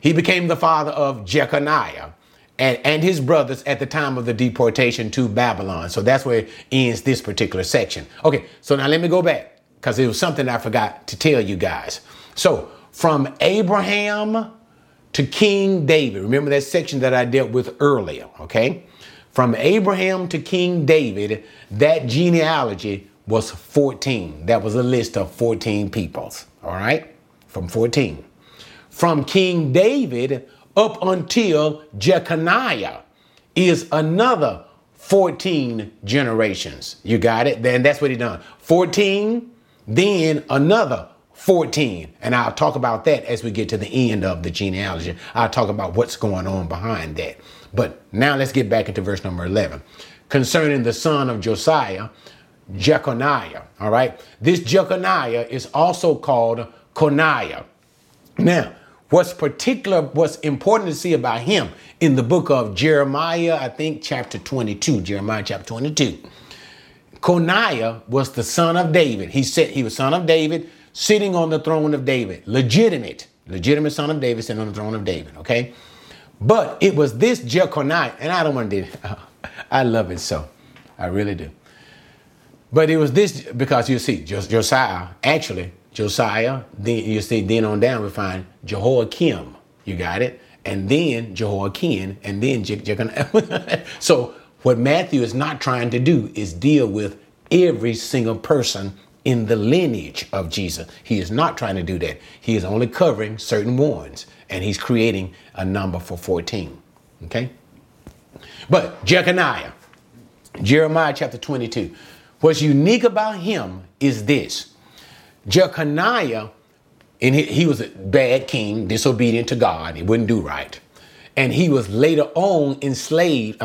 He became the father of Jeconiah and his brothers at the time of the deportation to Babylon. So that's where it ends this particular section. Okay, so now let me go back because it was something I forgot to tell you guys. So from Abraham to King David, remember that section that I dealt with earlier, okay? From Abraham to King David, that genealogy was 14. That was a list of 14 peoples, all right? From 14. From King David up until Jeconiah is another 14 generations. You got it? Then that's what he done. 14, then another 14. And I'll talk about that as we get to the end of the genealogy. I'll talk about what's going on behind that. But now let's get back into verse number 11. Concerning the son of Josiah, Jeconiah. All right. This Jeconiah is also called Coniah. Now, what's important to see about him in the book of Jeremiah, I think chapter 22, Jeremiah chapter 22. Coniah was the son of David. He said he was son of David, sitting on the throne of David. Legitimate son of David, sitting on the throne of David. Okay. But it was this Jeconiah, and I don't want to do it. I love it so. I really do. But it was this, because you see, Josiah, then on down we find Jehoiakim. You got it? And then Jehoiakim, and then Jeconiah. So what Matthew is not trying to do is deal with every single person in the lineage of Jesus. He is not trying to do that. He is only covering certain ones, and he's creating a number for 14. Okay? But Jeconiah, Jeremiah chapter 22. What's unique about him is this. Jeconiah, and he was a bad king, disobedient to God. He wouldn't do right. And he was later on enslaved,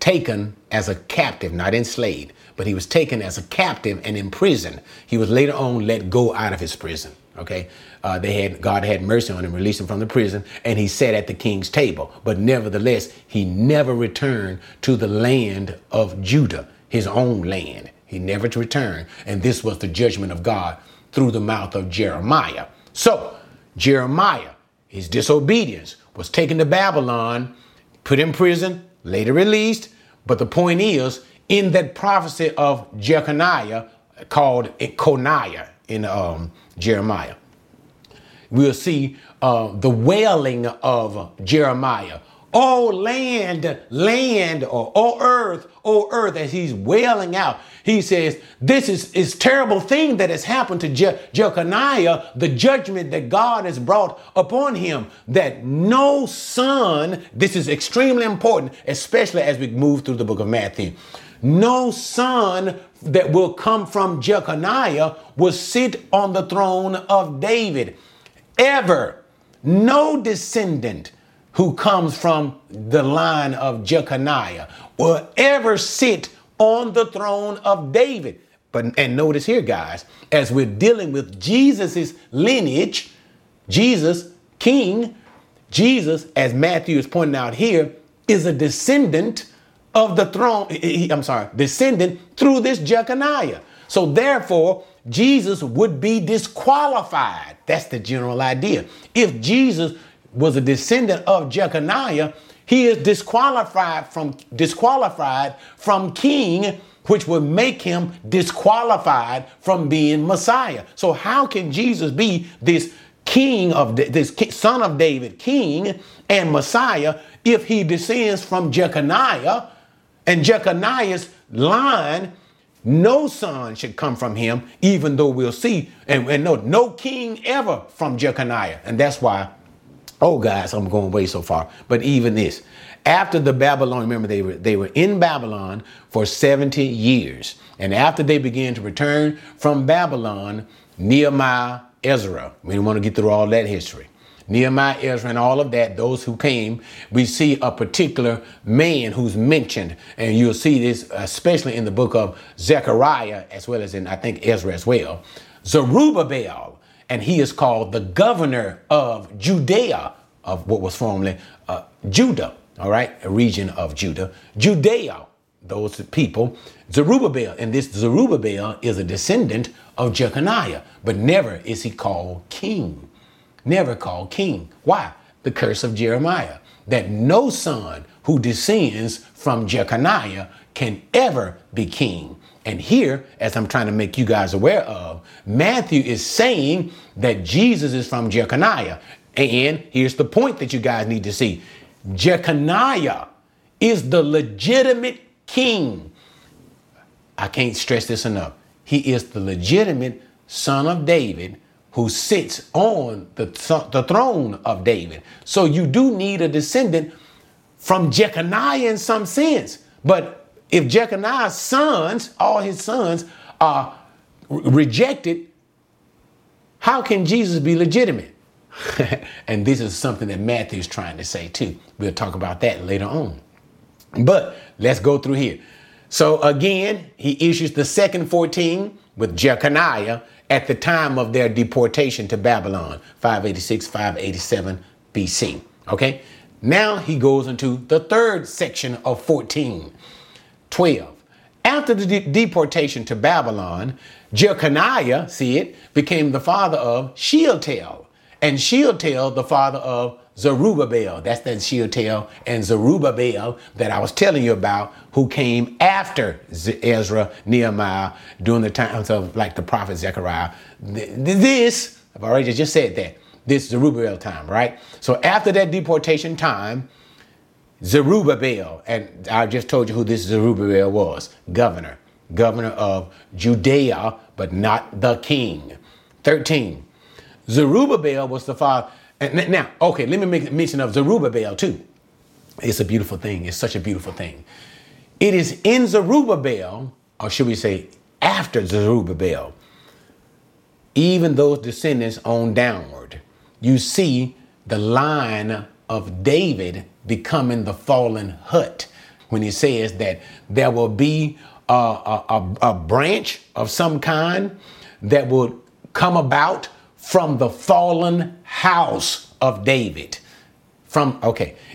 taken as a captive, not enslaved, but he was taken as a captive and imprisoned. He was later on let go out of his prison. OK, God had mercy on him, released him from the prison, and he sat at the king's table. But nevertheless, he never returned to the land of Judah, his own land. He never returned. And this was the judgment of God through the mouth of Jeremiah. So Jeremiah, his disobedience, was taken to Babylon, put in prison, later released. But the point is, in that prophecy of Jeconiah called Coniah in Jeremiah, we'll see the wailing of Jeremiah O land, land, or O earth, as he's wailing out, he says, this is terrible thing that has happened to Jeconiah, the judgment that God has brought upon him, that no son, this is extremely important, especially as we move through the book of Matthew, no son that will come from Jeconiah will sit on the throne of David ever. No descendant who comes from the line of Jeconiah will ever sit on the throne of David. But, and notice here, guys, as we're dealing with Jesus's lineage, Jesus, King, Jesus, as Matthew is pointing out here, is a descendant of the throne. Descendant through this Jeconiah. So therefore, Jesus would be disqualified. That's the general idea. If Jesus was a descendant of Jeconiah, he is disqualified from king, which would make him disqualified from being Messiah. So how can Jesus be this king of this son of David, king and Messiah, if he descends from Jeconiah and Jeconiah's line? No son should come from him, even though we'll see, and no king ever from Jeconiah. And that's why, oh, guys, I'm going way so far. But even this, after the Babylon, remember, they were in Babylon for 70 years. And after they began to return from Babylon, Nehemiah, Ezra, we don't want to get through all that history. Nehemiah, Ezra, and all of that, those who came, we see a particular man who's mentioned. And you'll see this, especially in the book of Zechariah, as well as in, I think, Ezra as well. Zerubbabel. And he is called the governor of Judea, of what was formerly Judah, all right, a region of Judah. Judea, those people, Zerubbabel. And this Zerubbabel is a descendant of Jeconiah, but never is he called king. Never called king. Why? The curse of Jeremiah, that no son who descends from Jeconiah can ever be king. And here, as I'm trying to make you guys aware of, Matthew is saying that Jesus is from Jeconiah. And here's the point that you guys need to see. Jeconiah is the legitimate king. I can't stress this enough. He is the legitimate son of David who sits on the throne of David. So you do need a descendant from Jeconiah in some sense. But if Jeconiah's sons, all his sons, are rejected, how can Jesus be legitimate? And this is something that Matthew's trying to say too. We'll talk about that later on. But let's go through here. So again, he issues the second 14 with Jeconiah at the time of their deportation to Babylon, 586, 587 BC. Okay. Now he goes into the third section of 14. 12. After the deportation to Babylon, Jeconiah, see it, became the father of Shealtiel, and Shealtiel the father of Zerubbabel. That's that Shealtiel and Zerubbabel that I was telling you about, who came after Ezra, Nehemiah, during the times of like the prophet Zechariah. This, I've already just said that, this Zerubbabel time, right? So after that deportation time, Zerubbabel, and I just told you who this Zerubbabel was, governor of Judea, but not the king. 13, Zerubbabel was the father. And now, okay, let me make mention of Zerubbabel too. It's a beautiful thing. It's such a beautiful thing. It is in Zerubbabel, or should we say after Zerubbabel, even those descendants on downward, you see the line of David becoming the fallen hut, when he says that there will be a branch of some kind that will come about from the fallen house of David.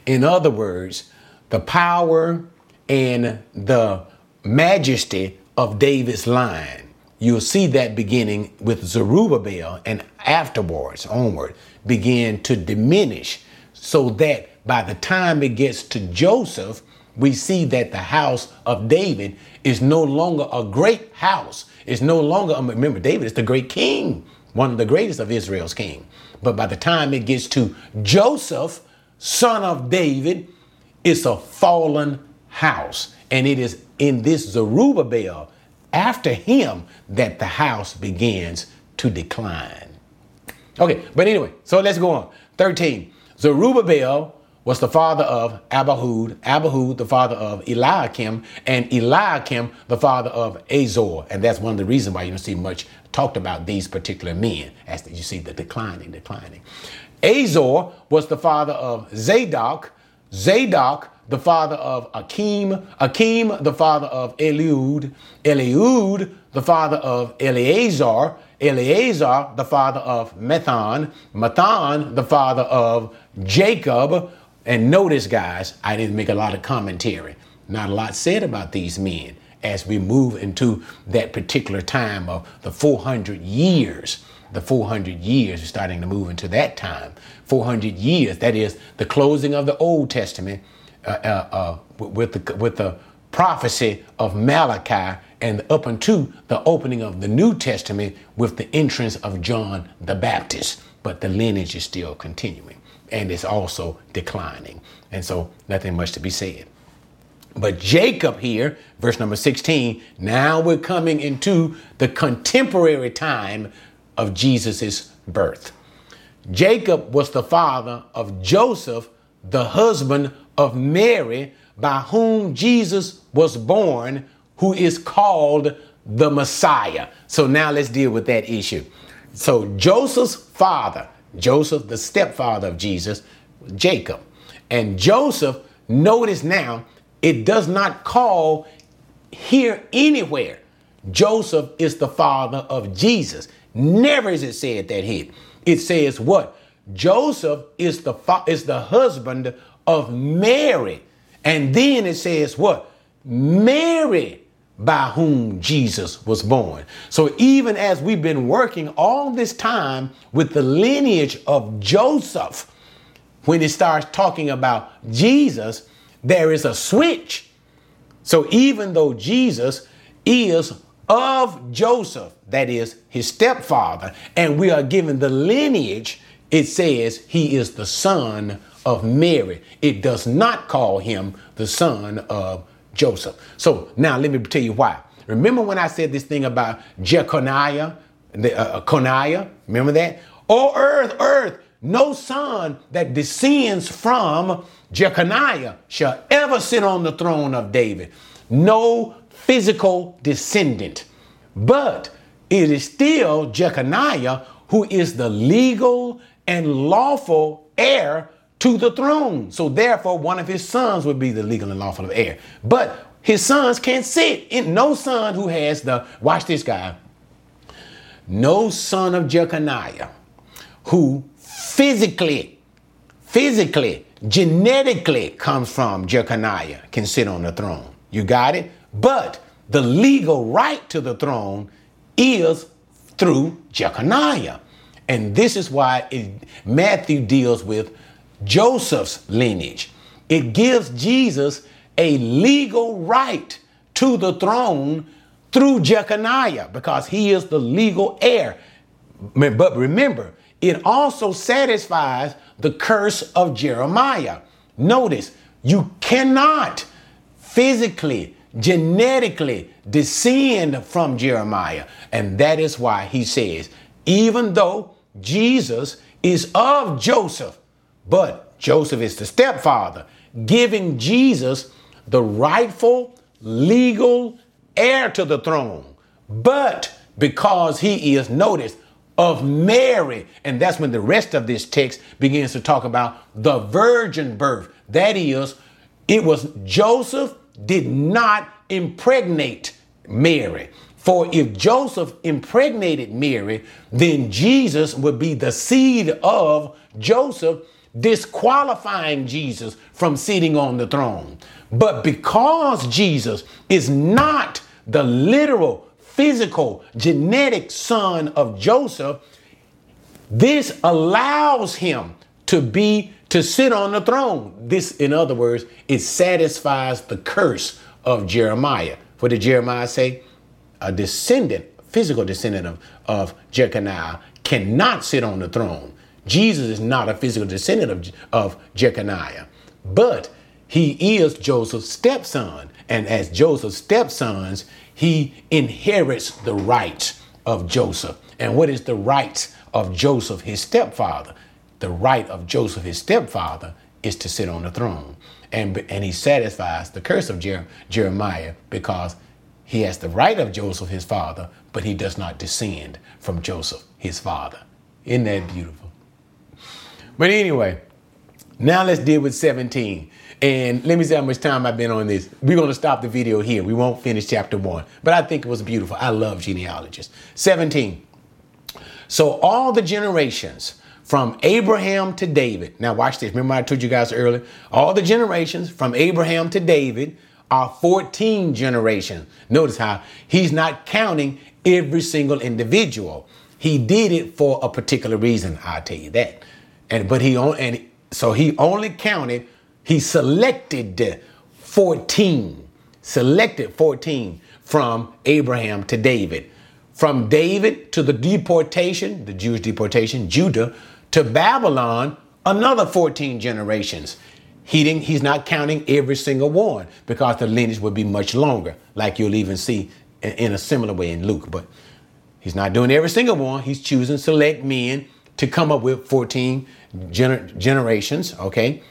In other words, the power and the majesty of David's line. You'll see that beginning with Zerubbabel and afterwards onward begin to diminish, so that by the time it gets to Joseph, we see that the house of David is no longer a great house. It's no longer, remember, David is the great king, one of the greatest of Israel's king. But by the time it gets to Joseph, son of David, It's a fallen house. And it is in this Zerubbabel, after him, that the house begins to decline. Okay, but anyway, so let's go on. 13, Zerubbabel was the father of Abihud, Abihud the father of Eliakim, and Eliakim the father of Azor. And that's one of the reasons why you don't see much talked about these particular men, as you see the declining. Azor was the father of Zadok, Zadok the father of Akim, Akim the father of Eliud, Eliud the father of Eleazar, Eleazar the father of Methan, Methan the father of Jacob. And notice, guys, I didn't make a lot of commentary. Not a lot said about these men as we move into that particular time of the 400 years. The 400 years, we're starting to move into that time. 400 years, that is the closing of the Old Testament, with the prophecy of Malachi, and up unto the opening of the New Testament with the entrance of John the Baptist. But the lineage is still continuing, and it's also declining. And so nothing much to be said. But Jacob here, verse number 16, now we're coming into the contemporary time of Jesus's birth. Jacob was the father of Joseph, the husband of Mary, by whom Jesus was born, who is called the Messiah. So now let's deal with that issue. So Joseph's father, Joseph, the stepfather of Jesus, Jacob. And Joseph, notice now, it does not call here anywhere, Joseph is the father of Jesus. Never is it said that here. It says what? Joseph is the husband of Mary. And then it says what? Mary, by whom Jesus was born. So even as we've been working all this time with the lineage of Joseph, when it starts talking about Jesus, there is a switch. So even though Jesus is of Joseph, that is his stepfather, and we are given the lineage, it says he is the son of Mary. It does not call him the son of Joseph. So now let me tell you why. Remember when I said this thing about Jeconiah, Coniah, remember that? Oh, earth, earth, no son that descends from Jeconiah shall ever sit on the throne of David. No physical descendant, but it is still Jeconiah who is the legal and lawful heir to the throne. So therefore, one of his sons would be the legal and lawful heir. But his sons can't sit in. No son who has the, watch this guy, no son of Jeconiah who physically, genetically comes from Jeconiah can sit on the throne. You got it? But the legal right to the throne is through Jeconiah. And this is why Matthew deals with Joseph's lineage. It gives Jesus a legal right to the throne through Jeconiah because he is the legal heir. But remember, it also satisfies the curse of Jeremiah. Notice, you cannot physically, genetically descend from Jeremiah. And that is why he says, even though Jesus is of Joseph, but Joseph is the stepfather, giving Jesus the rightful legal heir to the throne. But because he is, notice, of Mary. And that's when the rest of this text begins to talk about the virgin birth. That is, it was Joseph did not impregnate Mary. For if Joseph impregnated Mary, then Jesus would be the seed of Joseph, disqualifying Jesus from sitting on the throne. But because Jesus is not the literal, physical, genetic son of Joseph, this allows him to sit on the throne. This, in other words, it satisfies the curse of Jeremiah. What did Jeremiah say? A descendant, physical descendant of Jeconiah cannot sit on the throne. Jesus is not a physical descendant of Jeconiah, but He is Joseph's stepson. And as Joseph's stepsons, he inherits the rights of Joseph. And what is the rights of Joseph, his stepfather? The right of Joseph, his stepfather, is to sit on the throne. And he satisfies the curse of Jeremiah because he has the right of Joseph, his father, but he does not descend from Joseph, his father. Isn't that beautiful? But anyway, now let's deal with 17. And let me see how much time I've been on this. We're going to stop the video here. We won't finish chapter 1. But I think it was beautiful. I love genealogists. 17. So all the generations from Abraham to David. Now watch this. Remember I told you guys earlier. All the generations from Abraham to David are 14 generations. Notice how he's not counting every single individual. He did it for a particular reason. I'll tell you that. So he only counted. He selected 14. Selected 14 from Abraham to David. From David to the deportation, the Jewish deportation, Judah to Babylon, another 14 generations. He's not counting every single one because the lineage would be much longer, like you'll even see in a similar way in Luke. But he's not doing every single one. He's choosing select men to come up with 14 generations, okay?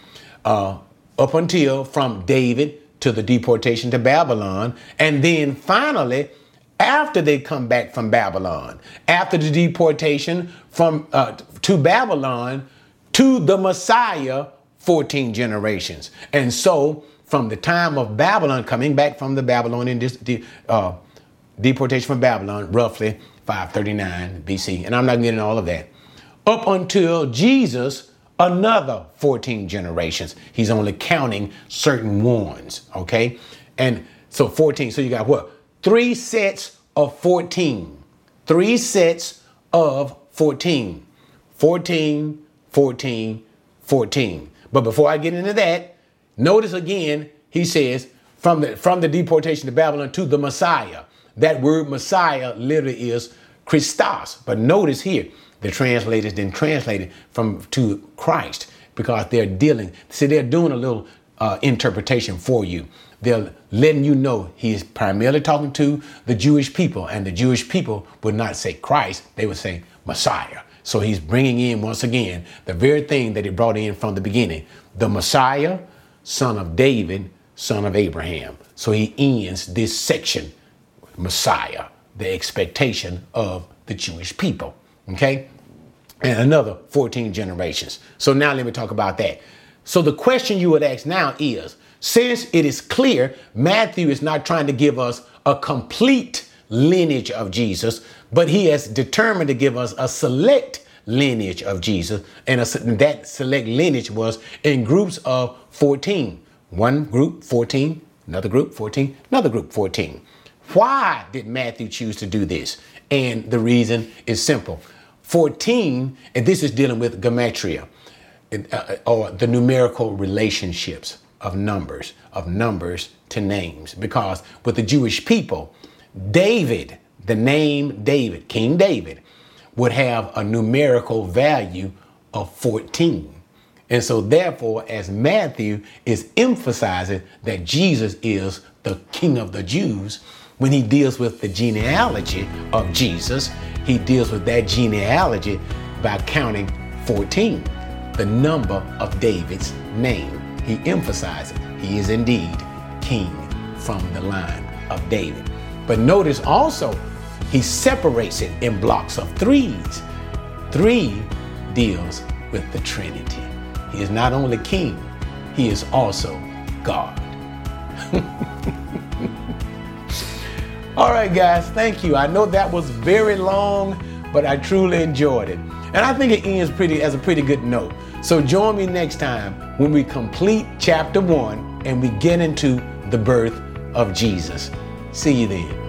Up until from David to the deportation to Babylon. And then finally, after they come back from Babylon, after the deportation to Babylon to the Messiah, 14 generations. And so from the time of Babylon, coming back from the Babylonian deportation from Babylon, roughly 539 BC. And I'm not getting all of that. Up until Jesus, another 14 generations. He's only counting certain ones, okay? And so 14, so you got what? Three sets of 14. Three sets of 14. 14, 14, 14. But before I get into that, notice again, he says, from the deportation to Babylon to the Messiah. That word Messiah literally is Christos. But notice here, the translators then translated from to Christ because they're doing a little interpretation for you. They're letting you know he is primarily talking to the Jewish people, and the Jewish people would not say Christ. They would say Messiah. So he's bringing in once again the very thing that he brought in from the beginning, the Messiah, son of David, son of Abraham. So he ends this section, Messiah, the expectation of the Jewish people. OK, and another 14 generations. So now let me talk about that. So the question you would ask now is, since it is clear Matthew is not trying to give us a complete lineage of Jesus, but he has determined to give us a select lineage of Jesus. And that select lineage was in groups of 14. One group, 14, another group, 14, another group, 14. Why did Matthew choose to do this? And the reason is simple. 14, and this is dealing with gematria, or the numerical relationships of numbers to names. Because with the Jewish people, David, the name David, King David, would have a numerical value of 14. And so therefore, as Matthew is emphasizing that Jesus is the King of the Jews, when he deals with the genealogy of Jesus, he deals with that genealogy by counting 14, the number of David's name. He emphasizes he is indeed king from the line of David. But notice also, he separates it in blocks of threes. Three deals with the Trinity. He is not only king, he is also God. All right, guys, thank you. I know that was very long, but I truly enjoyed it. And I think it ends as a pretty good note. So join me next time when we complete chapter 1 and we get into the birth of Jesus. See you then.